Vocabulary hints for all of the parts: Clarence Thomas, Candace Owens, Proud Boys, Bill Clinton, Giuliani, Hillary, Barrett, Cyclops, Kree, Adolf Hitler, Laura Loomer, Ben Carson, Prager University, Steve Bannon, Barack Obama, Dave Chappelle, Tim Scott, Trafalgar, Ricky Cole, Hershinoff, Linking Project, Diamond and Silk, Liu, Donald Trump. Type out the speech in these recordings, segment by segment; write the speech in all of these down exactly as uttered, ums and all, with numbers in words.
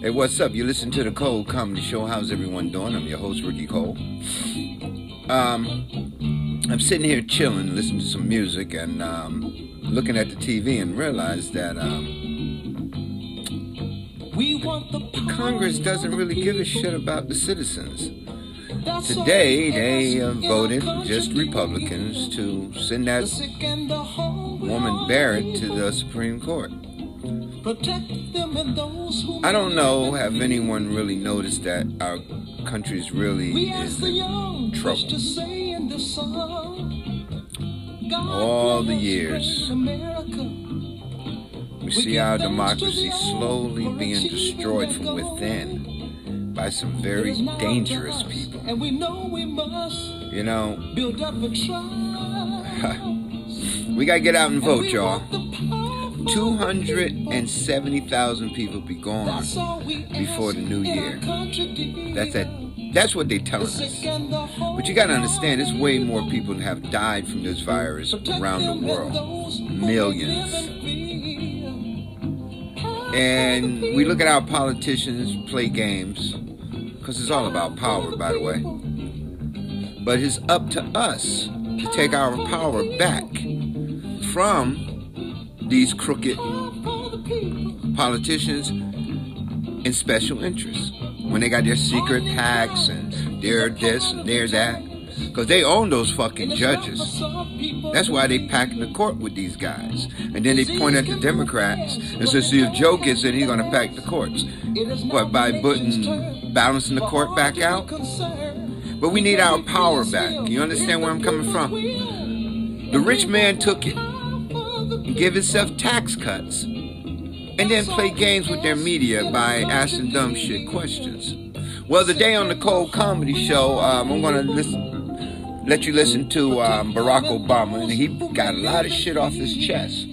Hey, what's up? You listen to the Cole Comedy Show. How's everyone doing? I'm your host, Ricky Cole. Um, I'm sitting here chilling, listening to some music, and um, looking at the T V, and realized that um, we want the the Congress doesn't really give a shit about the citizens. Today, they uh, voted, just Republicans, to send that woman Barrett to the Supreme Court. I don't know, have anyone really noticed that our country's really is in trouble? All the years, we see our democracy slowly being destroyed from within by some very dangerous people. You know, we gotta get out and vote, y'all. two hundred seventy thousand people be gone before the new year. That's that. That's what they're telling us. But you got to understand, there's way more people that have died from this virus around the world. Millions. And we look at our politicians play games, because it's all about power, by the way. But it's up to us to take our power back from these crooked politicians in special interests, when they got their secret packs and their this and their that, because they own those fucking judges. That's why they pack in the court with these guys, and then they point at the Democrats and say, see, if Joe gets in, he's going to pack the courts. What, by putting, balancing the court back out? But we need our power back. You understand where I'm coming from? The rich man took it and give itself tax cuts, and then play games with their media by asking dumb shit questions. Well, today on the Cole Comedy Show, um, I'm going to listen, let you listen to um, Barack Obama, and he got a lot of shit off his chest.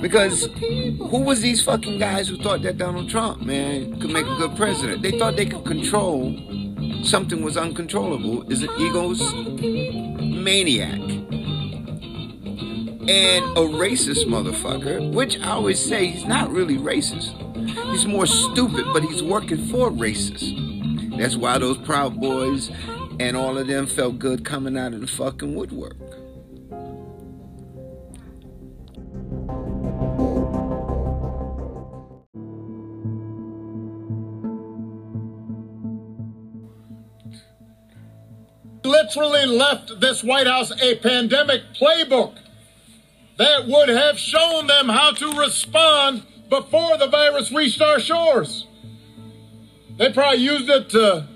Because who was these fucking guys who thought that Donald Trump, man, could make a good president? They thought they could control something was uncontrollable. Is an egomaniac. And a racist motherfucker, which I always say he's not really racist. He's more stupid, but he's working for racists. That's why those Proud Boys and all of them felt good coming out of the fucking woodwork. Literally left this White House a pandemic playbook that would have shown them how to respond before the virus reached our shores. They probably used it to,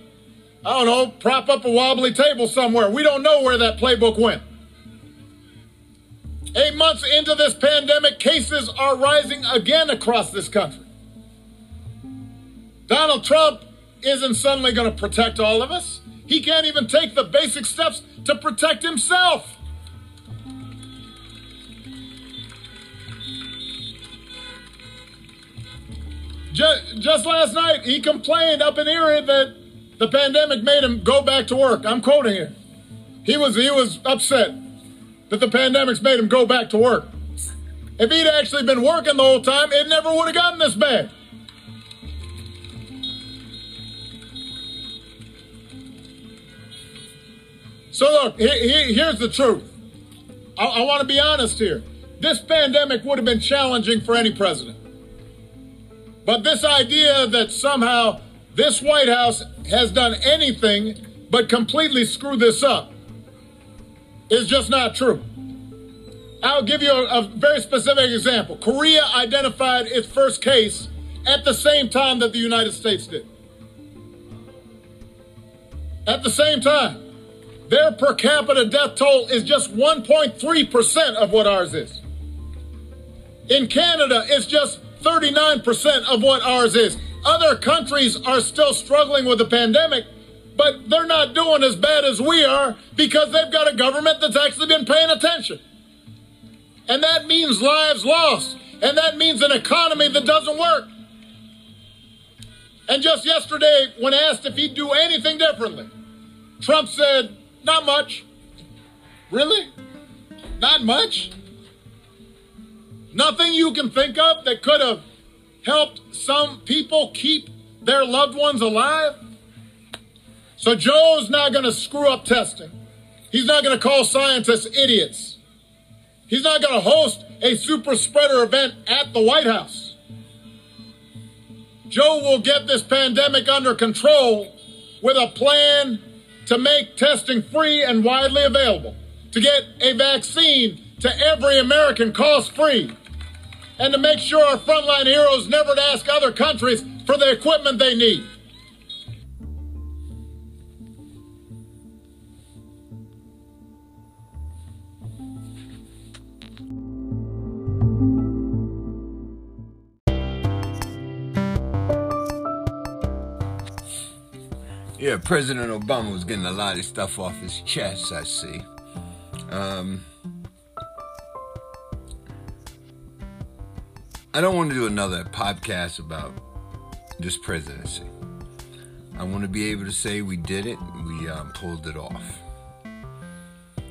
I don't know, prop up a wobbly table somewhere. We don't know where that playbook went. Eight months into this pandemic, cases are rising again across this country. Donald Trump isn't suddenly going to protect all of us. He can't even take the basic steps to protect himself. Just last night, he complained up in Erie that the pandemic made him go back to work. I'm quoting here. He was, he was upset that the pandemic's made him go back to work. If he'd actually been working the whole time, it never would have gotten this bad. So look, he, he, here's the truth. I, I want to be honest here. This pandemic would have been challenging for any president. But this idea that somehow this White House has done anything but completely screw this up is just not true. I'll give you a, a very specific example. Korea identified its first case at the same time that the United States did. At the same time. Their per capita death toll is just one point three percent of what ours is. In Canada, it's just thirty-nine percent of what ours is. Other countries are still struggling with the pandemic, but they're not doing as bad as we are because they've got a government that's actually been paying attention. And that means lives lost. And that means an economy that doesn't work. And just yesterday, when asked if he'd do anything differently, Trump said, not much. Really? Not much? Nothing you can think of that could have helped some people keep their loved ones alive. So Joe's not going to screw up testing. He's not going to call scientists idiots. He's not going to host a super spreader event at the White House. Joe will get this pandemic under control with a plan to make testing free and widely available, to get a vaccine to every American cost-free, and to make sure our frontline heroes never to ask other countries for the equipment they need. Yeah, President Obama was getting a lot of stuff off his chest, I see. Um, I don't want to do another podcast about this presidency. I want to be able to say we did it. We um, pulled it off.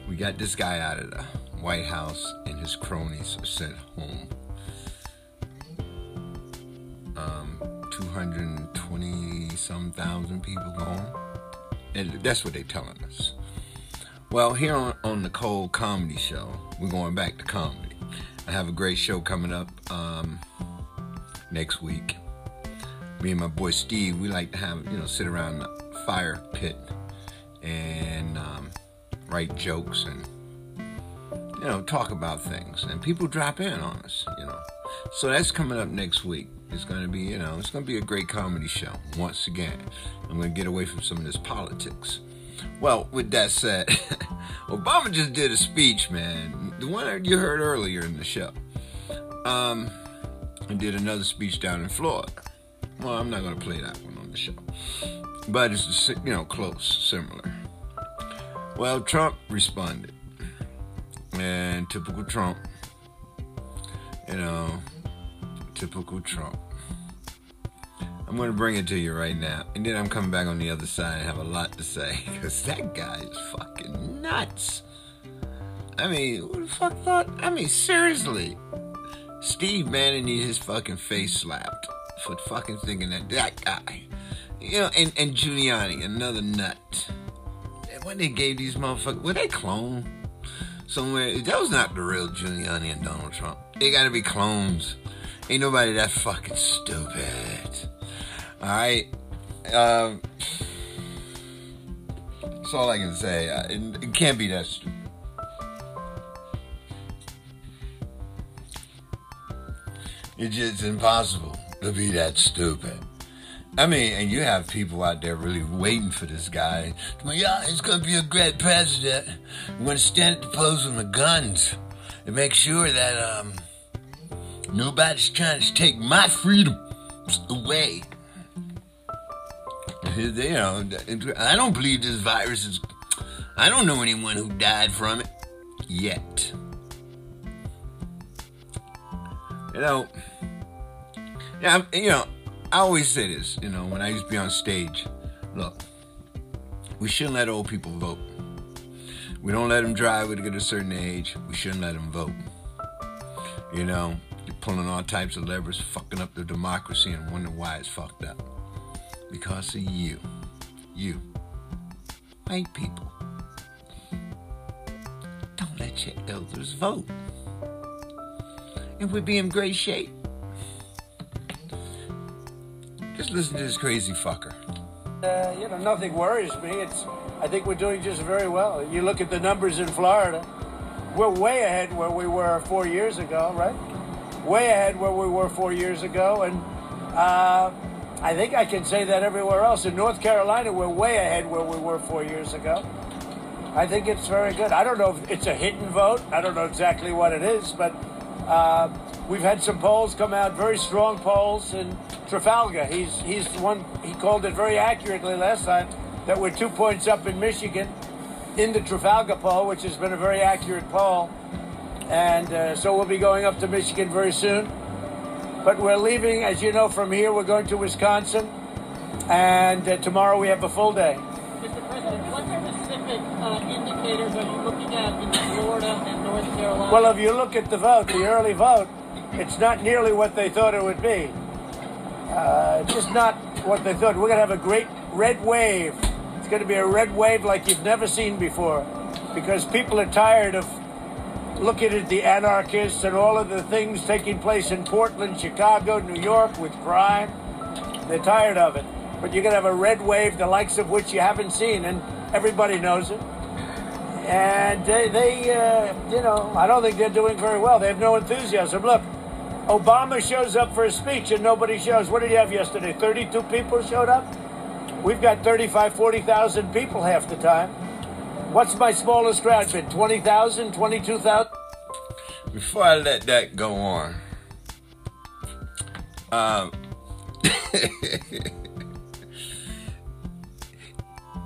We got this guy out of the White House and his cronies are sent home. Um, two hundred twenty some thousand people gone. And that's what they're telling us. Well, here on, on the Cole Comedy Show, we're going back to comedy. I have a great show coming up um, next week. Me and my boy Steve, we like to have, you know, sit around the fire pit and um, write jokes and, you know, talk about things. And people drop in on us, you know. So that's coming up next week. It's going to be, you know, it's going to be a great comedy show once again. I'm going to get away from some of this politics. Well, with that said, Obama just did a speech, man. The one you heard earlier in the show. Um, I did another speech down in Florida. Well, I'm not going to play that one on the show. But it's, you know, close, similar. Well, Trump responded. And typical Trump. You know, typical Trump. I'm going to bring it to you right now. And then I'm coming back on the other side and have a lot to say. Because that guy is fucking nuts. I mean, who the fuck thought? I mean, seriously. Steve Bannon needs his fucking face slapped for fucking thinking that that guy. You know, and, and Giuliani, another nut. When they gave these motherfuckers, were they clone somewhere? That was not the real Giuliani and Donald Trump. They gotta be clones. Ain't nobody that fucking stupid. Alright, um, that's all I can say. It, it can't be that stupid. It's just impossible to be that stupid. I mean, and you have people out there really waiting for this guy. Well, yeah, he's going to be a great president. We're going to stand at the polls with the guns and make sure that um, nobody's trying to take my freedom away. You know, I don't believe this virus is... I don't know anyone who died from it. Yet. You know... Yeah, you know, I always say this, you know, when I used to be on stage. Look, we shouldn't let old people vote. We don't let them drive when they get a certain age. We shouldn't let them vote. You know, you're pulling all types of levers, fucking up the democracy and wondering why it's fucked up. Because of you. You. White people. Don't let your elders vote. And we'd be in great shape. Just listen to this crazy fucker. Uh, you know, nothing worries me. It's, I think we're doing just very well. You look at the numbers in Florida. We're way ahead where we were four years ago, right? Way ahead where we were four years ago. And, uh... I think I can say that everywhere else. In North Carolina, we're way ahead where we were four years ago. I think it's very good. I don't know if it's a hit and vote. I don't know exactly what it is, but uh, we've had some polls come out, very strong polls in Trafalgar. He's he's the one, he called it very accurately last time, that we're two points up in Michigan in the Trafalgar poll, which has been a very accurate poll. And uh, so we'll be going up to Michigan very soon. But we're leaving, as you know, from here. We're going to Wisconsin, and uh, tomorrow we have a full day. Mister President, what specific uh, indicators are you looking at in Florida and North Carolina? Well, if you look at the vote, the early vote, it's not nearly what they thought it would be. uh, just not what they thought. We're going to have a great red wave. It's going to be a red wave like you've never seen before, because people are tired of looking at the anarchists and all of the things taking place in Portland, Chicago, New York with crime. They're tired of it. But you're going to have a red wave, the likes of which you haven't seen, and everybody knows it. And they, they uh, you know, I don't think they're doing very well. They have no enthusiasm. Look, Obama shows up for a speech and nobody shows. What did you have yesterday? thirty-two people showed up? We've got thirty-five, forty thousand people half the time. What's my smallest crowd been? twenty thousand, twenty-two thousand? Before I let that go on, um,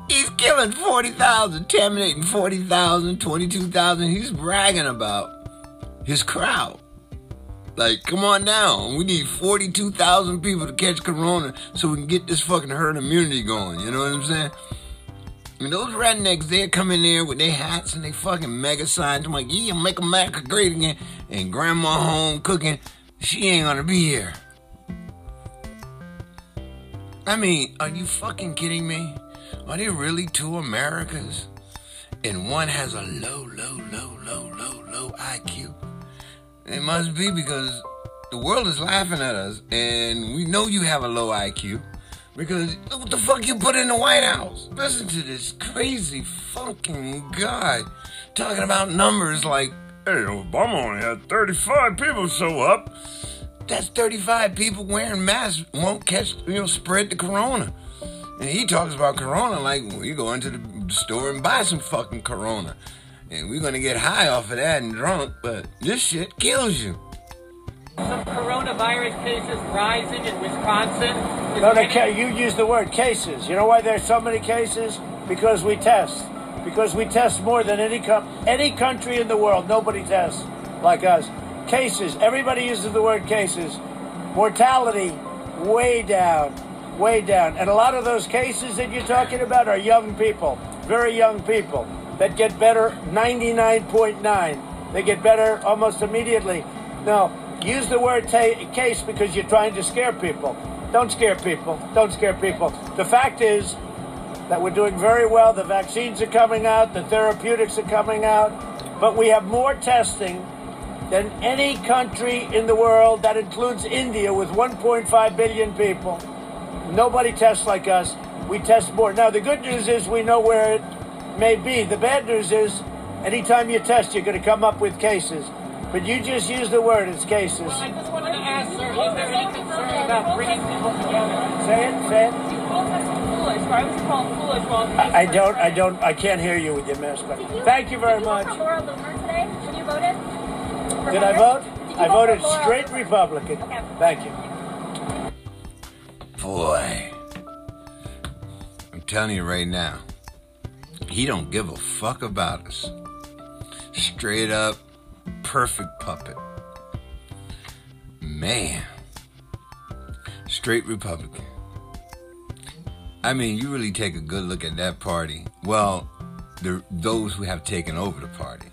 he's killing forty thousand, terminating forty thousand, twenty-two thousand. He's bragging about his crowd. Like, come on down. We need forty-two thousand people to catch corona so we can get this fucking herd immunity going. You know what I'm saying? And those rednecks, they come in there with their hats and they fucking mega signs. I'm like, yeah, make America great again. And grandma home cooking, she ain't gonna be here. I mean, are you fucking kidding me? Are there really two Americas? And one has a low, low, low, low, low, low I Q. It must be because the world is laughing at us, and we know you have a low I Q because look what the fuck you put in the White House. Listen to this crazy fucking guy talking about numbers like, hey, Obama only had thirty-five people show up. That's thirty-five people wearing masks won't catch, you know, spread the corona. And he talks about corona like, well, you go into the store and buy some fucking corona. And we're going to get high off of that and drunk, but this shit kills you. Some coronavirus cases rising in Wisconsin. No, no, many- you use the word cases. You know why there's so many cases? Because we test. Because we test more than any, com- any country in the world. Nobody tests like us. Cases. Everybody uses the word cases. Mortality, way down. Way down. And a lot of those cases that you're talking about are young people. Very young people. That get better ninety-nine point nine. They get better almost immediately. Now, use the word ta- case because you're trying to scare people. Don't scare people. Don't scare people. The fact is that we're doing very well. The vaccines are coming out. The therapeutics are coming out. But we have more testing than any country in the world. That includes India with one point five billion people. Nobody tests like us. We test more. Now, the good news is we know where it may be. The bad news is, anytime you test, you're going to come up with cases. But you just use the word, it's cases. Well, I just wanted to ask, sir, is there any concern about bringing people together? Say it, say it. You both have been foolish. Why would you call it foolish? Well, I, I don't, I don't, I can't hear you with your mask on. You, Thank you very did you much. Did you vote for Laura Loomer today? When you voted? For did Hunter? I vote? Did I vote voted straight Loomer? Republican. Okay. Thank you. Boy. I'm telling you right now. He don't give a fuck about us. Straight up, perfect puppet. Man. Straight Republican. I mean, you really take a good look at that party. Well, the, those who have taken over the party.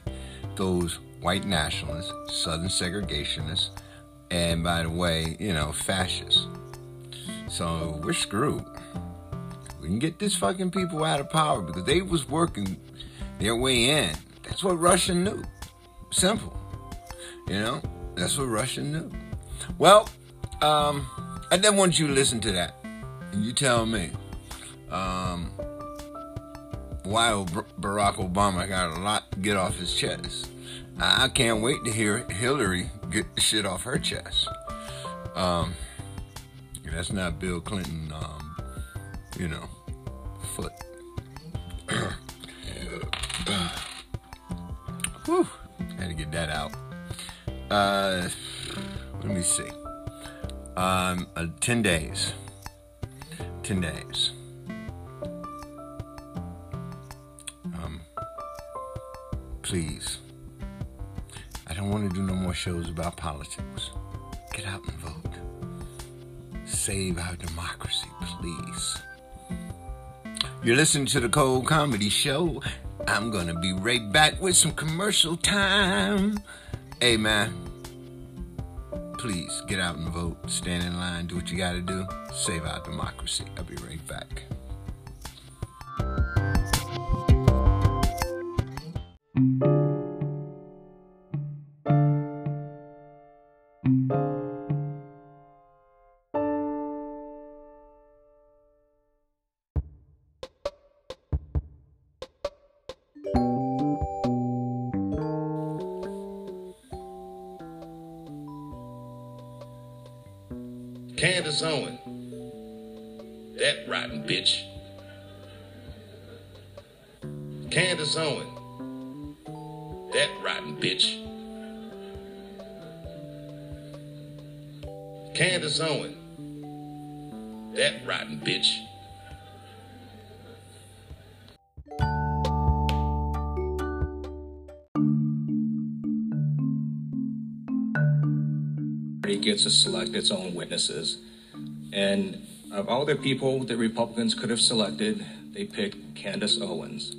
Those white nationalists, Southern segregationists, and by the way, you know, fascists. So we're screwed. We can get this fucking people out of power because they was working their way in. That's what Russia knew. Simple. You know? That's what Russia knew. Well, um, I didn't want you to listen to that. And you tell me um, why Barack Obama got a lot to get off his chest. I can't wait to hear Hillary get the shit off her chest. Um, that's not Bill Clinton, um, you know, foot. Whew, had to get that out. Uh, let me see. Um, uh, ten days. Ten days. Um, please. I don't want to do no more shows about politics. Get out and vote. Save our democracy, please. You're listening to The Cold Comedy Show. I'm going to be right back with some commercial time. Hey, man. please get out and vote, stand in line, do what you gotta do, save our democracy. I'll be right back. Candace Owens, that rotten bitch. Candace Owens, that rotten bitch. Candace Owens, that rotten bitch. Gets to select its own witnesses, and of all the people that Republicans could have selected, they picked Candace Owens.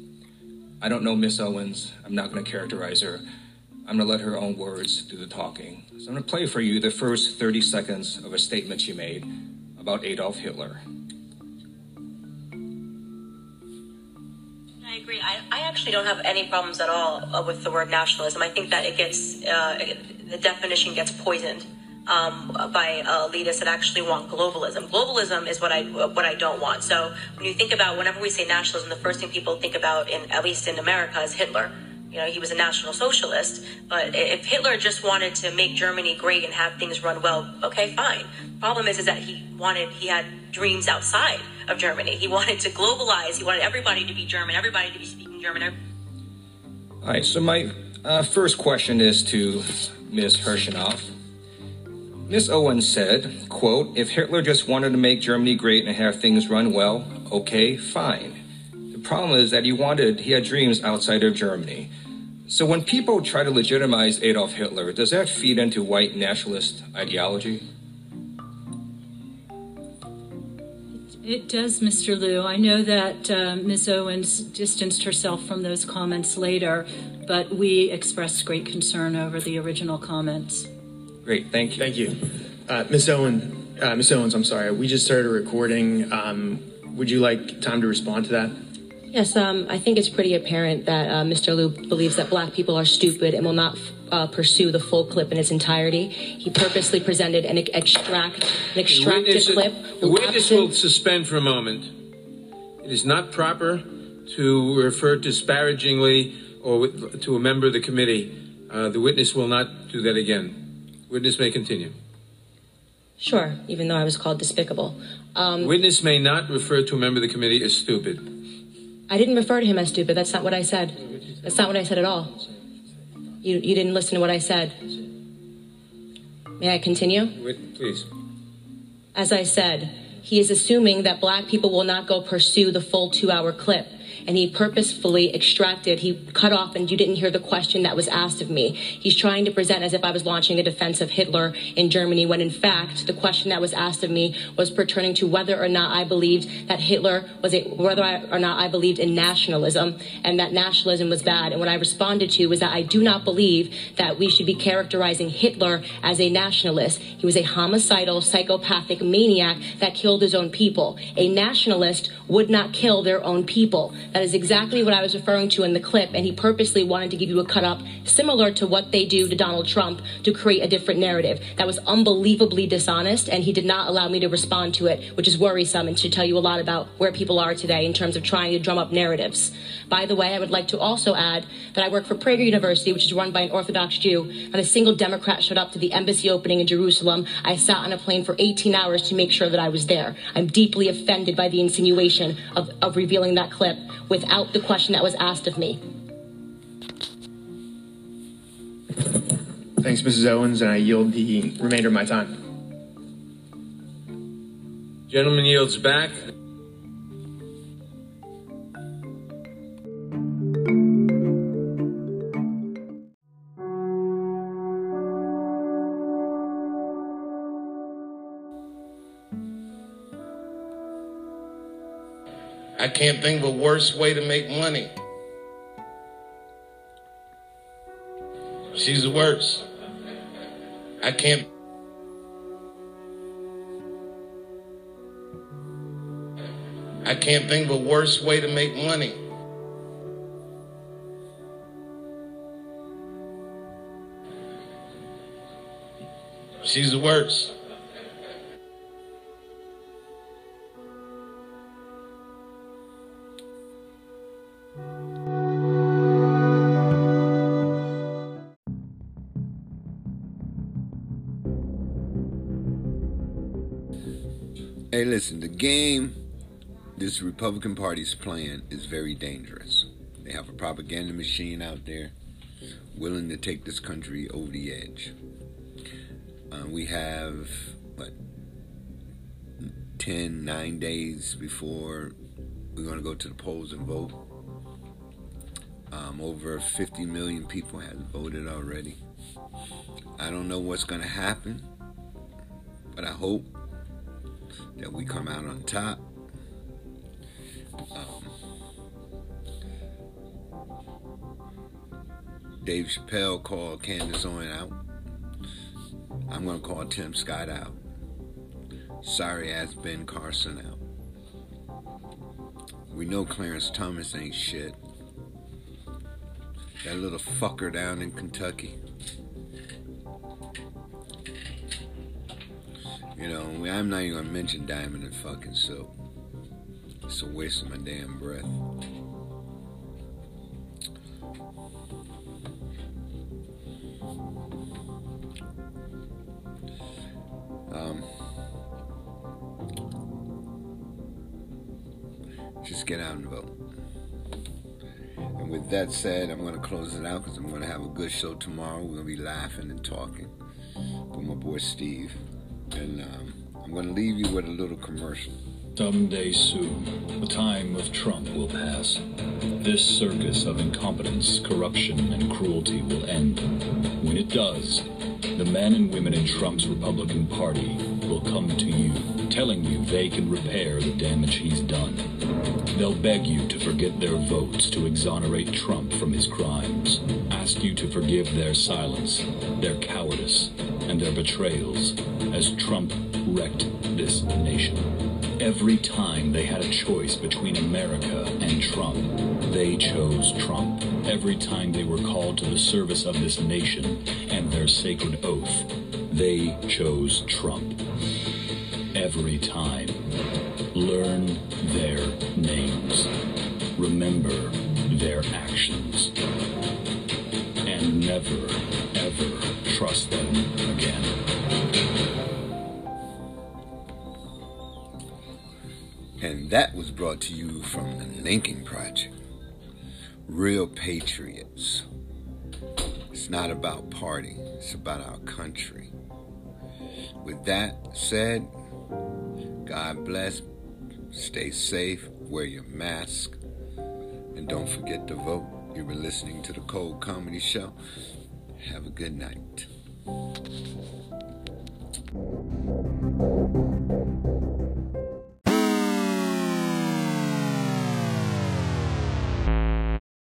I don't know Miss Owens. I'm not going to characterize her. I'm going to let her own words do the talking. So I'm going to play for you the first thirty seconds of a statement she made about Adolf Hitler. I agree. I, I actually don't have any problems at all with the word nationalism. I think that it gets uh, it, the definition gets poisoned Um, by uh, elitists that actually want globalism. Globalism is what I what I don't want. So when you think about, whenever we say nationalism, the first thing people think about, in at least in America, is Hitler. You know, he was a national socialist. But if Hitler just wanted to make Germany great and have things run well, okay, fine. Problem is, is that he wanted he had dreams outside of Germany. He wanted to globalize. He wanted everybody to be German, everybody to be speaking German. All right. So my uh, first question is to Miz Hershinoff. Miss Owens said, quote, if Hitler just wanted to make Germany great and have things run well, okay, fine. The problem is that he wanted, he had dreams outside of Germany. So when people try to legitimize Adolf Hitler, does that feed into white nationalist ideology? It does, Mister Liu. I know that uh, Miz Owens distanced herself from those comments later, but we expressed great concern over the original comments. Great, thank you. Thank you. Uh, Miz Owen, uh, Miz Owens, I'm sorry, we just started a recording. Um, would you like time to respond to that? Yes, um, I think it's pretty apparent that uh, Mister Liu believes that black people are stupid and will not uh, pursue the full clip in its entirety. He purposely presented an extract, an extracted clip. The witness will suspend for a moment. It is not proper to refer disparagingly or to a member of the committee. Uh, the witness will not do that again. Witness may continue. Sure, even though I was called despicable. Um, Witness may not refer to a member of the committee as stupid. I didn't refer to him as stupid. That's not what I said. That's not what I said at all. You, you didn't listen to what I said. May I continue? Wait, please. As I said, he is assuming that black people will not go pursue the full two-hour clip. And he purposefully extracted, he cut off, and you didn't hear the question that was asked of me. He's trying to present as if I was launching a defense of Hitler in Germany, when in fact, the question that was asked of me was pertaining to whether or not I believed that Hitler was a, whether I, or not I believed in nationalism, and that nationalism was bad. And what I responded to was that I do not believe that we should be characterizing Hitler as a nationalist. He was a homicidal, psychopathic maniac that killed his own people. A nationalist would not kill their own people. That is exactly what I was referring to in the clip, and he purposely wanted to give you a cut up similar to what they do to Donald Trump to create a different narrative. That was unbelievably dishonest, and he did not allow me to respond to it, which is worrisome and should tell you a lot about where people are today in terms of trying to drum up narratives. By the way, I would like to also add that I work for Prager University, which is run by an Orthodox Jew. Not a single Democrat showed up to the embassy opening in Jerusalem. I sat on a plane for eighteen hours to make sure that I was there. I'm deeply offended by the insinuation of, of revealing that clip without the question that was asked of me. Thanks, Missus Owens, and I yield the remainder of my time. Gentleman yields back. I can't think of a worse way to make money. She's the worst. I can't. I can't think of a worse way to make money. She's the worst. Hey, listen, the game this Republican Party's playing is very dangerous. They have a propaganda machine out there willing to take this country over the edge. Uh, we have, what, ten, nine days before we're going to go to the polls and vote. Um, over fifty million people have voted already. I don't know what's going to happen, but I hope that we come out on top. Um, Dave Chappelle called Candace Owens out. I'm going to call Tim Scott out. Sorry ass Ben Carson out. We know Clarence Thomas ain't shit. That little fucker down in Kentucky. You know, I'm not even going to mention Diamond and fucking Silk. It's a waste of my damn breath. Um, just get out and vote. And with that said, I'm going to close it out because I'm going to have a good show tomorrow. We're going to be laughing and talking with my boy Steve. And um, I'm going to leave you with a little commercial. Someday soon, the time of Trump will pass. This circus of incompetence, corruption, and cruelty will end. When it does, the men and women in Trump's Republican Party will come to you, telling you they can repair the damage he's done. They'll beg you to forget their votes to exonerate Trump from his crimes, ask you to forgive their silence, their cowardice, and their betrayals as Trump wrecked this nation. Every time they had a choice between America and Trump, they chose Trump. Every time they were called to the service of this nation and their sacred oath, they chose Trump. Every time. Learn their names. Remember their actions. And never, ever trust them again. And that was brought to you from the Linking Project. Real patriots. It's not about party. It's about our country. With that said, God bless. Stay safe. Wear your mask. And don't forget to vote. You've been listening to The Cold Comedy Show. Have a good night.